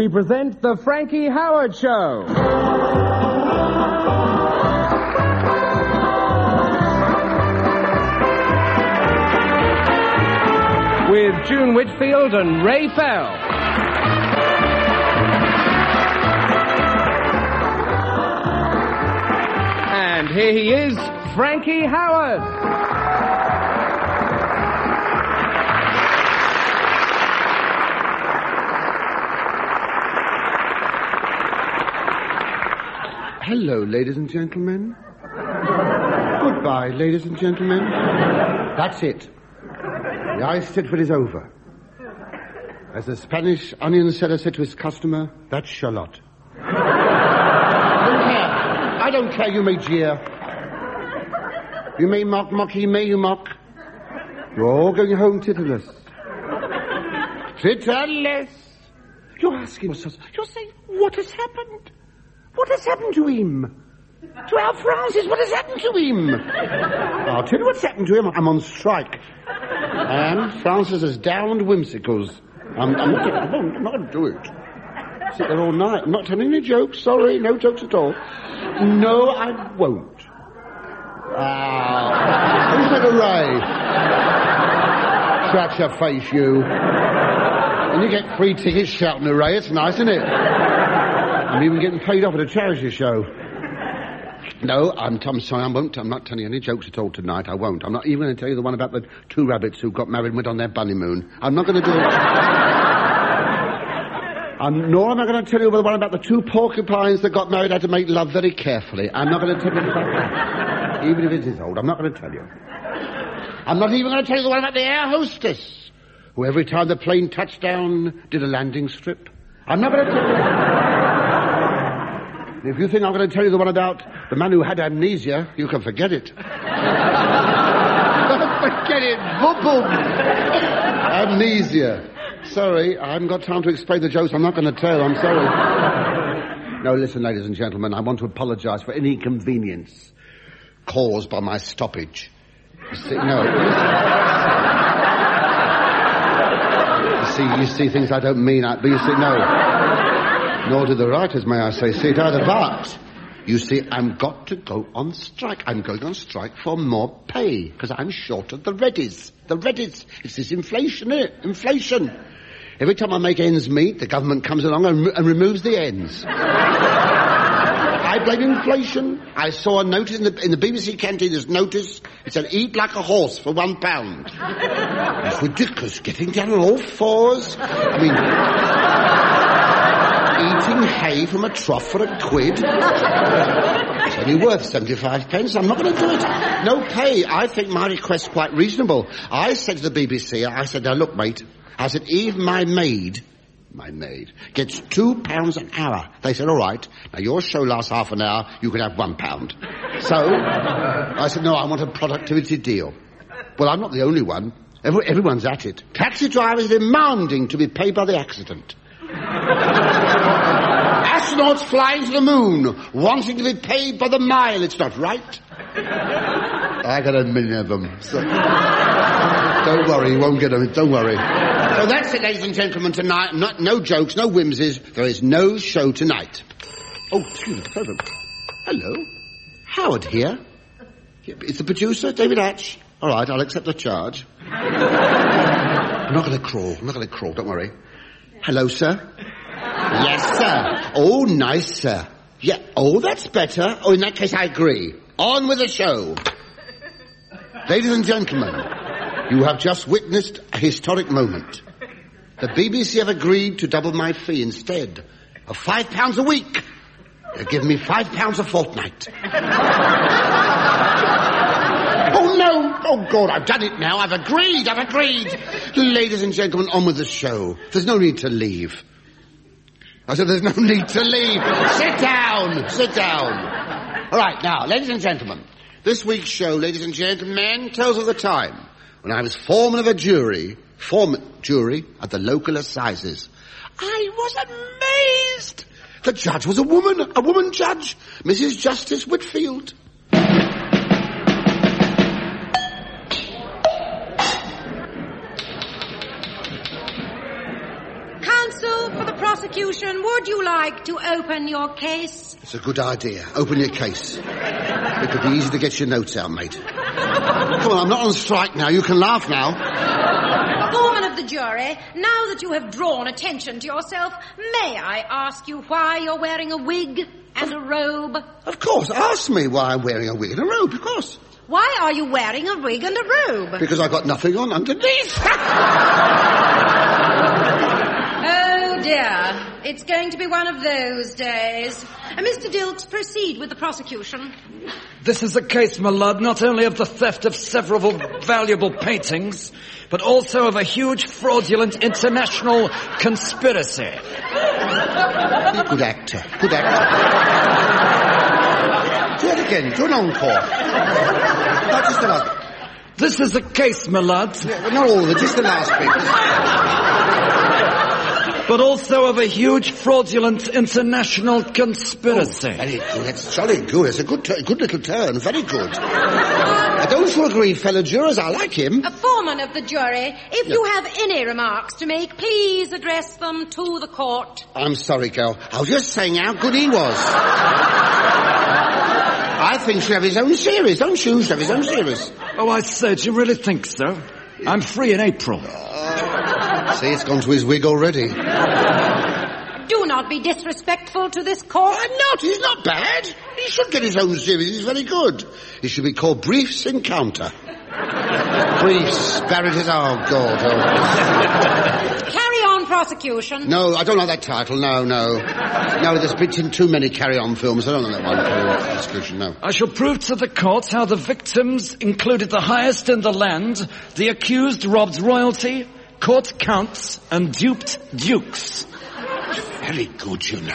we present the Frankie Howerd Show. With June Whitfield and Ray Fell. And here he is, Frankie Howerd. Hello, ladies and gentlemen. Goodbye, ladies and gentlemen. That's it. The iced titford is over. As the Spanish onion seller said to his customer, that's Charlotte. I don't care, you may jeer. You may mock, mocky, may you mock. You're all going home titterless. Titterless. You're asking yourself, you're saying, what has happened? What has happened to him? To our Francis, what has happened to him? I'll tell you what's happened to him. I'm on strike. And Francis is downed whimsicals. I'm not going to do it. Sit there all night. I'm not telling any jokes, sorry, no jokes at all. No, I won't. Ah, who's that array? Scratch your face, you. And you get free tickets shouting array, it's nice, isn't it? I'm even getting paid off at a charity show. No, I'm sorry, I won't. I'm not telling any jokes at all tonight, I won't. I'm not even going to tell you the one about the two rabbits who got married and went on their honeymoon. I'm not going to do it. Nor am I going to tell you the one about the two porcupines that got married had to make love very carefully. I'm not going to tell you about that. Even if it is old, I'm not going to tell you. I'm not even going to tell you the one about the air hostess, who every time the plane touched down did a landing strip. I'm not going to tell you that. If you think I'm going to tell you the one about the man who had amnesia, you can forget it. Forget it. Amnesia. Sorry, I haven't got time to explain the jokes. I'm not going to tell, I'm sorry. No, listen, ladies and gentlemen, I want to apologise for any inconvenience caused by my stoppage. You see things I don't mean, but you see, no. Nor do the writers, may I say, see it either, but... You see, I've got to go on strike. I'm going on strike for more pay, because I'm short of the readies. The readies. It's this inflation, isn't it? Inflation. Every time I make ends meet, the government comes along and removes the ends. I blame inflation. I saw a notice in the BBC canteen, this notice. It said, eat like a horse for £1. It's ridiculous, getting down on all fours. Eating hay from a trough for £1. It's only worth 75 pence. I'm not going to do it. No pay. I think my request's quite reasonable. I said to the BBC, I said, now look, mate. I said, if my maid gets £2 an hour. They said, all right, now your show lasts half an hour, you could have £1. So, I said, no, I want a productivity deal. Well, I'm not the only one. Everyone's at it. Taxi drivers demanding to be paid by the accident. Astronauts flying to the moon, wanting to be paid by the mile. It's not right. I got a million of them. So. Don't worry, you won't get them. Don't worry. So that's it, ladies and gentlemen, tonight. No jokes, no whimsies. There is no show tonight. Oh, excuse me. Hello. Howerd here. It's the producer, David Hatch. All right, I'll accept the charge. I'm not going to crawl, don't worry. Hello, sir. Yes, sir. Oh, nice, sir. Yeah. Oh, that's better. Oh, in that case, I agree. On with the show. Ladies and gentlemen, you have just witnessed a historic moment. The BBC have agreed to double my fee instead of £5 a week. They'll give me £5 a fortnight. Oh, no. Oh, God, I've done it now. I've agreed. Ladies and gentlemen, on with the show. There's no need to leave. I said, there's no need to leave. Sit down. All right, now, ladies and gentlemen, this week's show, ladies and gentlemen, tells of the time when I was foreman of a jury at the local assizes. I was amazed. The judge was a woman judge, Mrs. Justice Whitfield. prosecution, would you like to open your case? It's a good idea. Open your case. It could be easy to get your notes out, mate. Come on, I'm not on strike now. You can laugh now. Foreman of the jury, now that you have drawn attention to yourself, may I ask you why you're wearing a wig and a robe? Of course. Ask me why I'm wearing a wig and a robe, of course. Why are you wearing a wig and a robe? Because I've got nothing on underneath. Oh, dear. It's going to be one of those days. Mr. Dilks, proceed with the prosecution. This is a case, my lord, not only of the theft of several valuable paintings, but also of a huge fraudulent international conspiracy. Good actor. Good actor. Do it again. Do an encore. Not just the last bit. This is a case, my lord. Yeah, not all of it, just the last bit. But also of a huge, fraudulent international conspiracy. Oh, very good. That's jolly good. It's a good little turn. Very good. I don't agree, fellow jurors. I like him. A foreman of the jury, if you have any remarks to make, please address them to the court. I'm sorry, girl. I was just saying how good he was. I think she'll have his own series, don't you? She'll have his own series. Oh, I say, do you really think so? Yeah. I'm free in April. See, it's gone to his wig already. Do not be disrespectful to this court. I'm not. He's not bad. He should get his own series. He's very good. He should be called Briefs Encounter. Briefs. Barrett is... Oh, God. Oh. Carry on, prosecution. No, I don't like that title. No, there's been too many carry-on films. I don't like that one. Prosecution, no. I shall prove to the court how the victims included the highest in the land, the accused robbed royalty... Court counts and duped dukes. Very good, you know.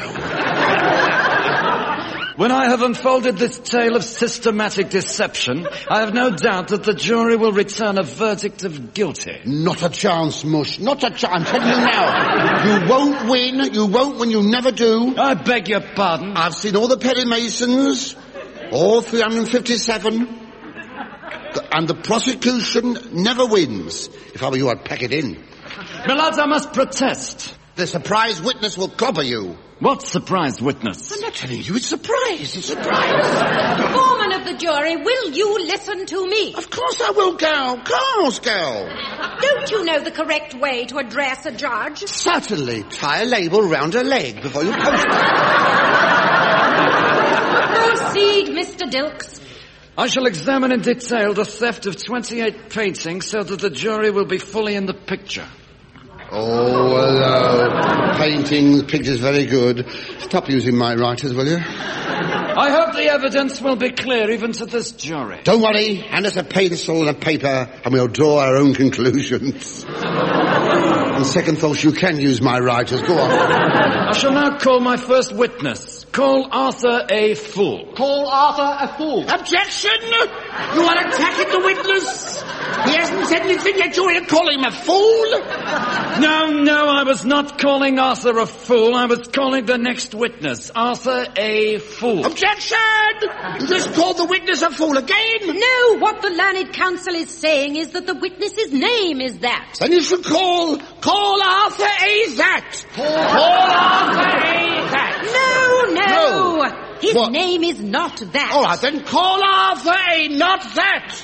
When I have unfolded this tale of systematic deception, I have no doubt that the jury will return a verdict of guilty. Not a chance, Mush. Not a chance. I'm telling you now. You won't win. You won't when you never do. I beg your pardon. I've seen all the Perry Masons, all 357... And the prosecution never wins. If I were you, I'd pack it in. My lads, I must protest. The surprise witness will clobber you. What surprise witness? I'm not telling you, it's surprise. It's surprise. Foreman of the jury, will you listen to me? Of course I will, girl. Of course, girl. Don't you know the correct way to address a judge? Certainly. Tie a label round her leg before you post it. Proceed, Mr. Dilks. I shall examine in detail the theft of 28 paintings so that the jury will be fully in the picture. Oh, hello. Paintings, pictures, very good. Stop using my writers, will you? I hope the evidence will be clear even to this jury. Don't worry. Hand us a pencil and a paper and we'll draw our own conclusions. On second thoughts, you can use my writers. Go on. I shall now call my first witness. Call Arthur a fool. Call Arthur a fool. Objection! You are attacking the witness. He hasn't said anything yet. You will call him a fool? No, I was not calling Arthur a fool. I was calling the next witness, Arthur a fool. Objection! You just called the witness a fool again? No, what the learned counsel is saying is that the witness's name is that. Then you should call Arthur a that. Call Arthur a that. No. His name is not that. All right, then call Arthur a not that.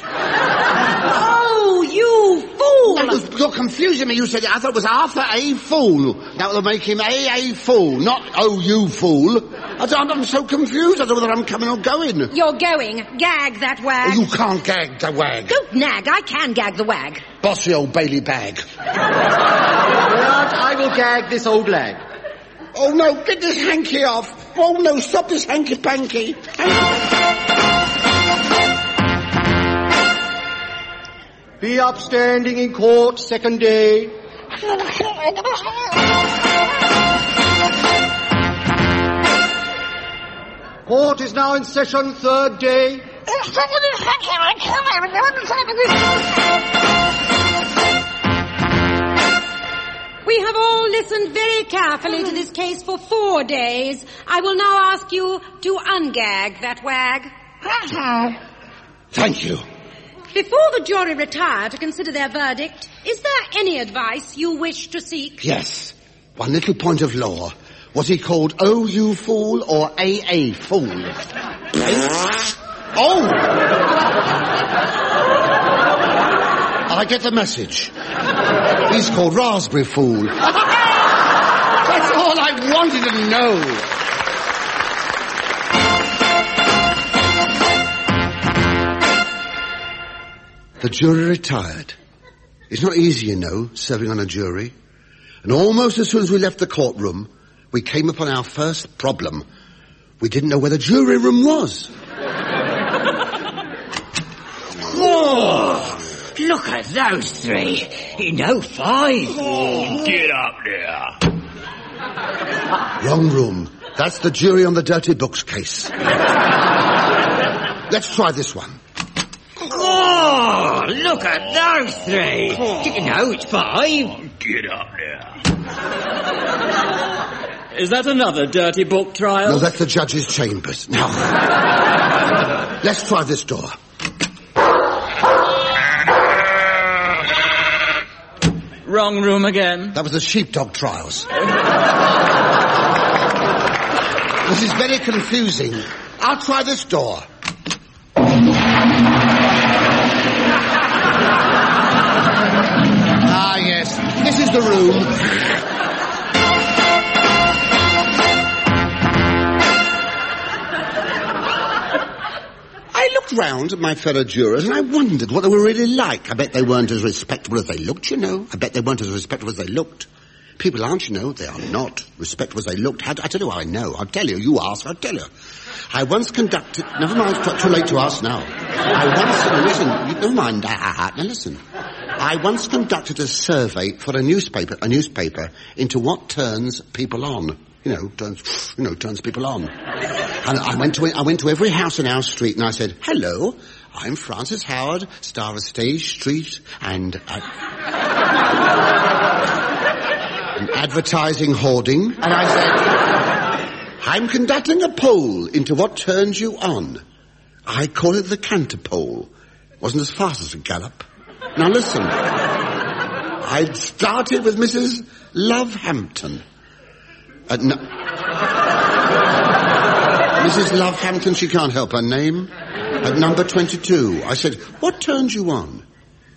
Oh, you fool. You're confusing me. You said I thought it was Arthur a fool. That will make him a fool, not oh, you fool. I'm so confused. I don't know whether I'm coming or going. You're going. Gag that wag. Oh, you can't gag the wag. Don't nag. I can gag the wag. Bossy old Bailey bag. Lord, I will gag this old lag. Oh, no, get this hanky off. Oh, no, stop this hanky-panky. Be upstanding in court, second day. Court is now in session, third day. We have all listened very carefully to this case for 4 days. I will now ask you to ungag that wag. Thank you. Before the jury retire to consider their verdict, is there any advice you wish to seek? Yes. One little point of law. Was he called O You Fool or A Fool? Oh! I get the message. He's called Raspberry Fool. That's all I wanted to know. The jury retired. It's not easy, you know, serving on a jury. And almost as soon as we left the courtroom, we came upon our first problem. We didn't know where the jury room was. Oh, look at those three. No, five. Oh, get up there. Wrong room. That's the jury on the dirty books case. Let's try this one. Oh, look at those three. Oh. No, it's five. Oh, get up there. Is that another dirty book trial? No, that's the judge's chambers. Now, let's try this door. Wrong room again. That was the sheepdog trials. This is very confusing. I'll try this door. This is the room. I looked round at my fellow jurors and I wondered what they were really like. I bet they weren't as respectable as they looked, you know. I bet they weren't as respectable as they looked. People aren't, you know. They are not respectable as they looked. I tell you how I know. I'll tell you. You ask, I'll tell you. I once conducted... Never mind, it's too late to ask now. I once conducted a survey for a newspaper, into what turns people on. Turns people on. And I went to every house in our street and I said, "Hello, I'm Francis Howerd, star of Stage Street and... an advertising hoarding." And I said, "I'm conducting a poll into what turns you on. I call it the canter poll. Wasn't as fast as a gallop. Now listen, I'd started with Mrs. Lovehampton. Mrs. Lovehampton, she can't help her name. At number 22, I said, 'What turns you on?'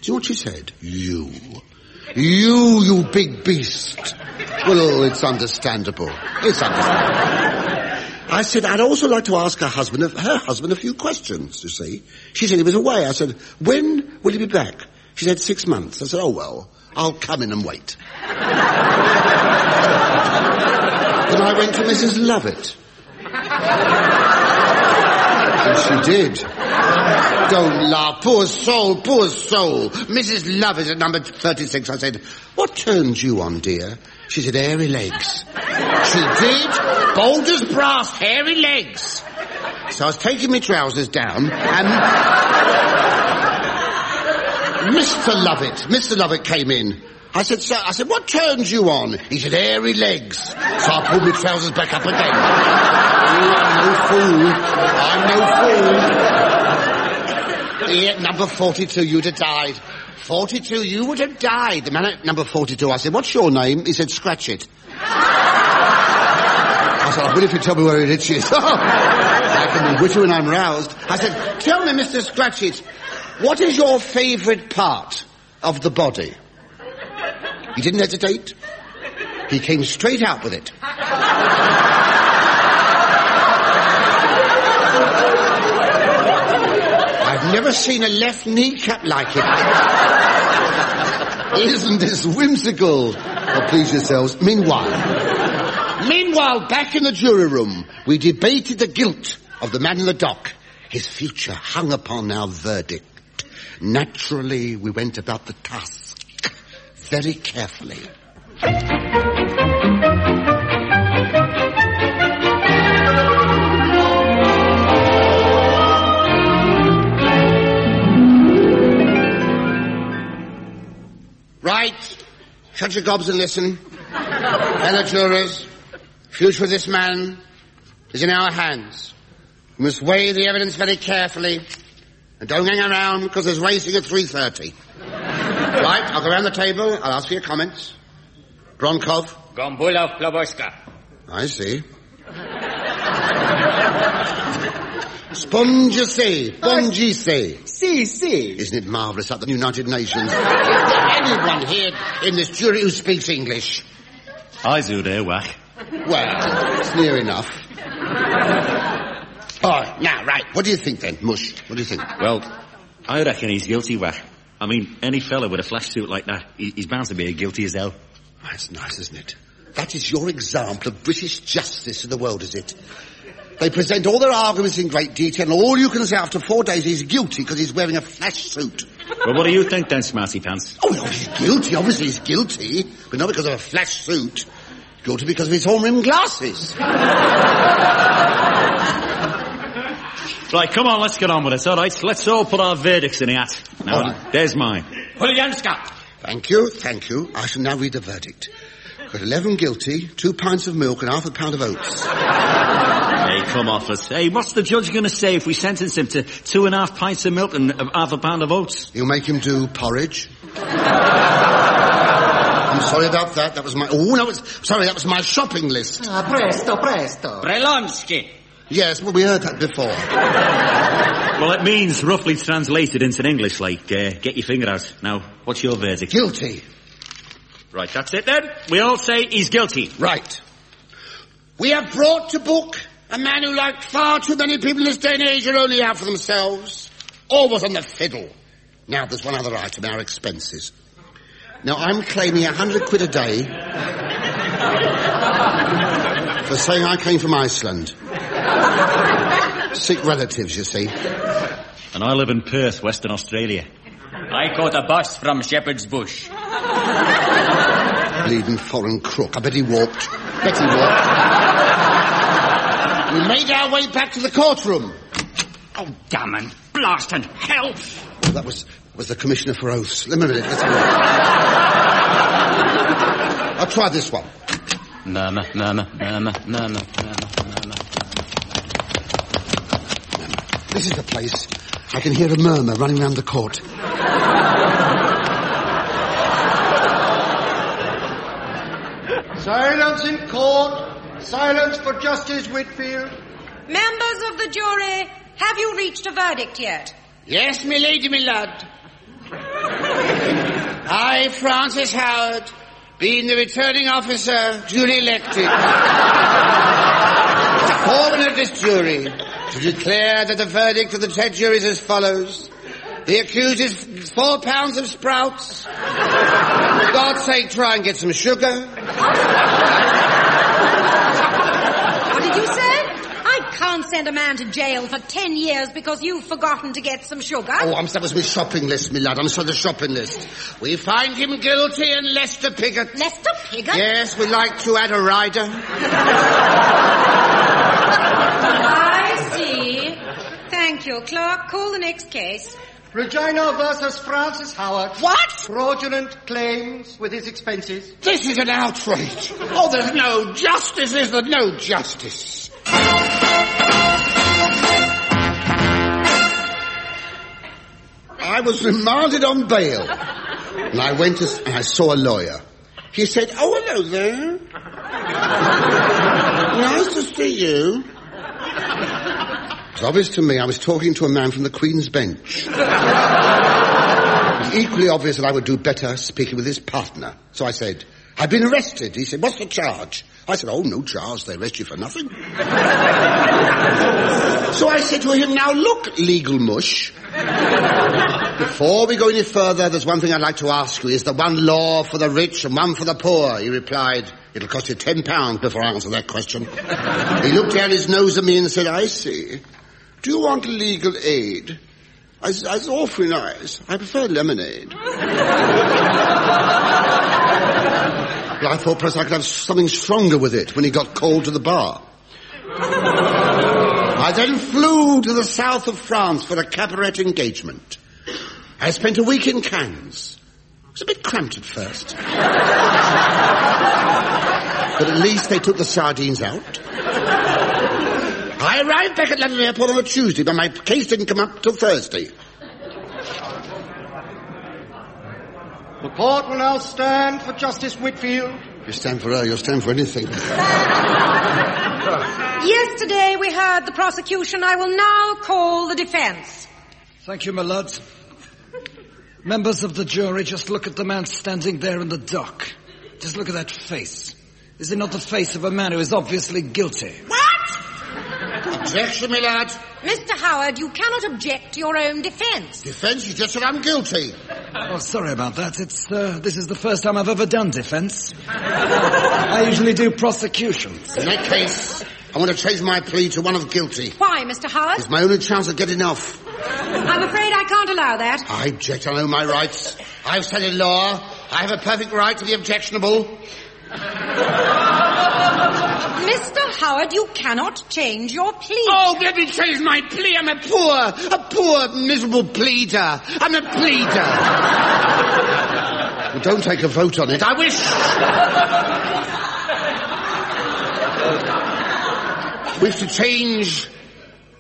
Do you know what she said? 'You. You big beast.' Well, it's understandable. I said, 'I'd also like to ask her husband a few questions, you see.' She said he was away. I said, 'When will he be back?' She said, 6 months. I said, 'Oh, well, I'll come in and wait.' Then I went to Mrs. Lovett. And she did. Don't laugh. Poor soul, poor soul. Mrs. Lovett at number 36. I said, 'What turns you on, dear?' She said, 'Hairy legs.' She did. Bold as brass, hairy legs. So I was taking my trousers down and... Mr. Lovett came in. I said, 'Sir,' I said, 'what turns you on?' He said, 'Hairy legs.' So I pulled my trousers back up again. I'm no fool. Here, number 42, you'd have died. 42, you would have died. The man at number 42, I said, 'What's your name?' He said, 'Scratchit.' I said, 'I will if you tell me where it itches.' I can be with you when I'm roused. I said, 'Tell me, Mr. Scratchit, what is your favourite part of the body?' He didn't hesitate. He came straight out with it. I've never seen a left kneecap like it. Isn't this whimsical? Oh, please yourselves. Meanwhile, back in the jury room, we debated the guilt of the man in the dock. His future hung upon our verdict. Naturally, we went about the task very carefully. Right. Shut your gobs and listen. Fellow jurors, future of this man is in our hands. You must weigh the evidence very carefully and don't hang around because there's racing at 3:30. Right, I'll go around the table. I'll ask for your comments. Bronkov. Gombulov, Loboska. I see. Spongy say, spongy say. See, see. Isn't it marvellous at the United Nations? Is there anyone here in this jury who speaks English? I do there, Wack. Well, it's near enough. Oh, now, right, what do you think then, Mush? What do you think? Well, I reckon he's guilty, Wack. I mean, any fella with a flash suit like that, he's bound to be guilty as hell. That's nice, isn't it? That is your example of British justice to the world, is it? They present all their arguments in great detail, and all you can say after 4 days is guilty because he's wearing a flash suit. Well, what do you think then, Smarty Pants? Oh, no, he's guilty. Obviously he's guilty, but not because of a flash suit. Guilty because of his horn rimmed glasses. Right, come on, let's get on with it, all right? Let's all put our verdicts in the hat. Now, right. There's mine. Hulianska! Thank you, thank you. I shall now read the verdict. Got 11 guilty, 2 pints of milk and half a pound of oats. Hey, come off us. Hey, what's the judge going to say if we sentence him to 2.5 pints of milk and half a pound of oats? He'll make him do porridge. I'm sorry about that. That was my... Oh, no, it's... Sorry, that was my shopping list. Ah, presto, presto. Prelonsky. Yes, well, we heard that before. Well, it means, roughly translated into English, like, get your finger out. Now, what's your verdict? Guilty. Right, that's it then. We all say he's guilty. Right. We have brought to book a man who, like far too many people in this day and age, are only out for themselves. Always on the fiddle. Now, there's one other item, our expenses. Now, I'm claiming 100 quid a day for saying I came from Iceland. Sick relatives, you see. And I live in Perth, Western Australia. I caught a bus from Shepherd's Bush. Bleeding foreign crook. I bet he walked. Bet he walked. We made our way back to the courtroom. Oh, damn and blast and hell. Well, that was the commissioner for oaths. Let me a minute. Let's go. I'll try this one. Nana, nana, nana, nana, nana. This is the place. I can hear a murmur running round the court. Silence in court. Silence for Justice Whitfield. Members of the jury, have you reached a verdict yet? Yes, my lady, my lad. I, Francis Howerd, being the returning officer, duly elected, foreman of this jury, to declare that the verdict of the said jury is as follows. The accused is 4 pounds of sprouts. For God's sake, try and get some sugar. What did you say? I can't send a man to jail for 10 years because you've forgotten to get some sugar. Oh, that was my shopping list, my lad. I'm sorry, the shopping list. We find him guilty and Lester Piggott. Lester Piggott? Yes, we like to add a rider. Thank you. Clerk, call the next case. Regina versus Francis Howerd. What? Fraudulent claims with his expenses. This is an outrage. Oh, there's no justice. There's no justice. I was remanded on bail. And I went and I saw a lawyer. He said, "Oh, hello there. Nice to see you." It was obvious to me I was talking to a man from the Queen's Bench. It was equally obvious that I would do better speaking with his partner. So I said, "I've been arrested." He said, "What's the charge?" I said, "Oh, no charge. They arrest you for nothing." So I said to him, "Now look, legal mush. Before we go any further, there's one thing I'd like to ask you. Is there one law for the rich and one for the poor?" He replied, "It'll cost you £10 before I answer that question." He looked down his nose at me and said, "I see. Do you want legal aid?" I said, "That's awfully nice. I prefer lemonade." But I thought perhaps I could have something stronger with it when he got called to the bar. I then flew to the south of France for a cabaret engagement. I spent a week in Cannes. It was a bit cramped at first. But at least they took the sardines out. I arrived back at London Airport on a Tuesday, but my case didn't come up till Thursday. The court will now stand for Justice Whitfield. You stand for her, you stand for anything. Yesterday we heard the prosecution. I will now call the defense. Thank you, my lads. Members of the jury, just look at the man standing there in the dock. Just look at that face. Is it not the face of a man who is obviously guilty? What? Objection, my lad. Mr. Howerd, you cannot object to your own defence. Defence? You just said I'm guilty. Oh, sorry about that. This is the first time I've ever done defence. I usually do prosecutions. In that case, I want to change my plea to one of guilty. Why, Mr. Howerd? It's my only chance of getting off. I'm afraid I can't allow that. I object. I know my rights. I've studied law. I have a perfect right to be objectionable. Mr. Howerd, you cannot change your plea. Oh, let me change my plea. I'm a poor, miserable pleader. I'm a pleader. Well, don't take a vote on it. I wish to change...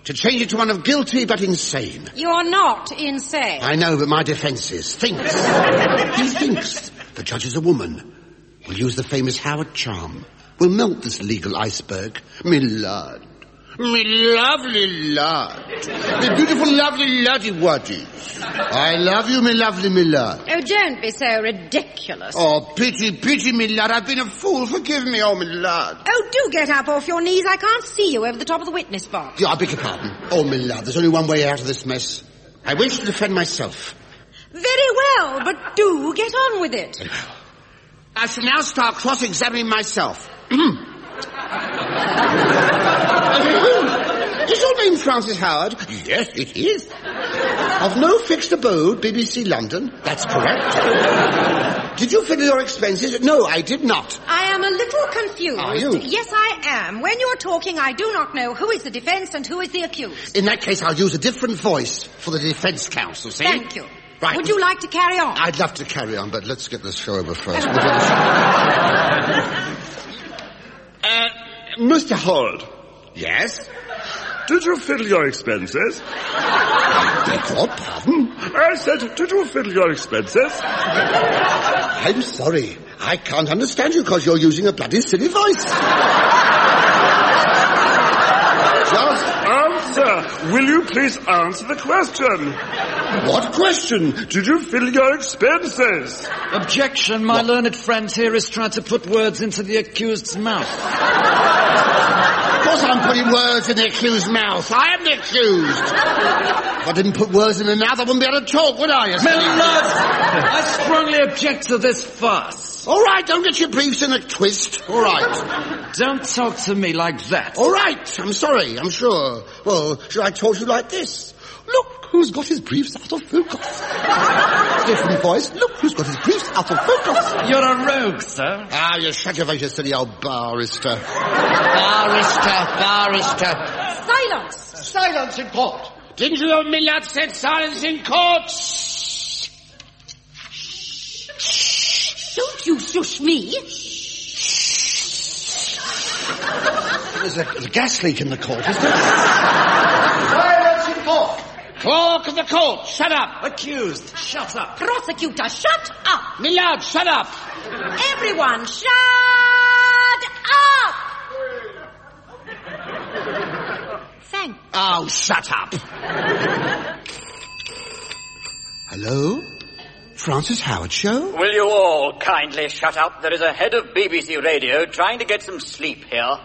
to change it to one of guilty but insane. You are not insane. I know, but my defence is thinks. He thinks. The judge is a woman. We'll use the famous Howerd charm. We'll melt this legal iceberg. Me lad. Me lovely lad. Me beautiful, lovely laddie what is. I love you, me lovely me lad. Oh, don't be so ridiculous. Oh, pity, me lad. I've been a fool. Forgive me, oh, me lad. Oh, do get up off your knees. I can't see you over the top of the witness box. Yeah, I beg your pardon. Oh, me lad, there's only one way out of this mess. I wish to defend myself. Very well, but do get on with it. I shall now start cross-examining myself. Is your name Francis Howerd? Yes, it is. Of no fixed abode, BBC London. That's correct. Did you figure your expenses? No, I did not. I am a little confused. Are you? Yes, I am. When you're talking, I do not know who is the defence and who is the accused. In that case, I'll use a different voice for the defence counsel, see? Thank you. Right. Would you like to carry on? I'd love to carry on, but let's get this show over first. Mr. Howerd. Yes? Did you fiddle your expenses? I beg your pardon? I said, did you fiddle your expenses? I'm sorry. I can't understand you because you're using a bloody silly voice. Just answer. Will you please answer the question? What question? Did you fill your expenses? Objection. My learned friend here is trying to put words into the accused's mouth. Of course I'm putting words in the accused's mouth. I am the accused. If I didn't put words in their mouth, I wouldn't be able to talk, would I? I strongly object to this fuss. All right, don't get your briefs in a twist. All right. Don't talk to me like that. All right, I'm sorry, I'm sure. Well, should I talk to you like this? Look who's got his briefs out of focus. Different voice. Look who's got his briefs out of focus. You're a rogue, sir. Ah, you shut your face, you silly old barrister. Barrister. Silence. Silence in court. Didn't you old Millard said silence in court? Shh. Don't you shush me. There's a gas leak in the court, isn't there? Silence in court. Clerk of the court, shut up. Accused, shut up. Prosecutor, shut up. Millard, shut up. Everyone, shut up. Thank. Oh, shut up. Hello? Francis Howerd Show? Will you all kindly shut up? There is a head of BBC Radio trying to get some sleep here.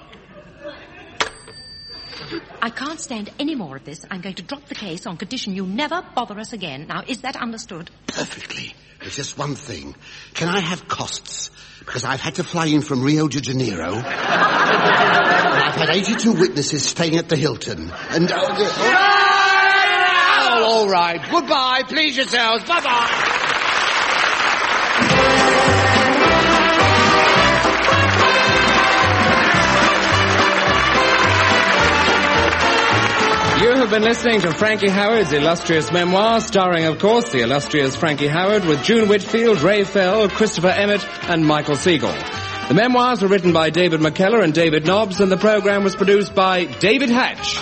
I can't stand any more of this. I'm going to drop the case on condition you never bother us again. Now, is that understood? Perfectly. There's just one thing. Can I have costs? Because I've had to fly in from Rio de Janeiro. And I've had 82 witnesses staying at the Hilton. And... all right. Goodbye. Please yourselves. Bye-bye. You have been listening to Frankie Howerd's illustrious memoir, starring, of course, the illustrious Frankie Howerd, with June Whitfield, Ray Fell, Christopher Emmett, and Michael Siegel. The memoirs were written by David McKellar and David Nobbs, and the program was produced by David Hatch.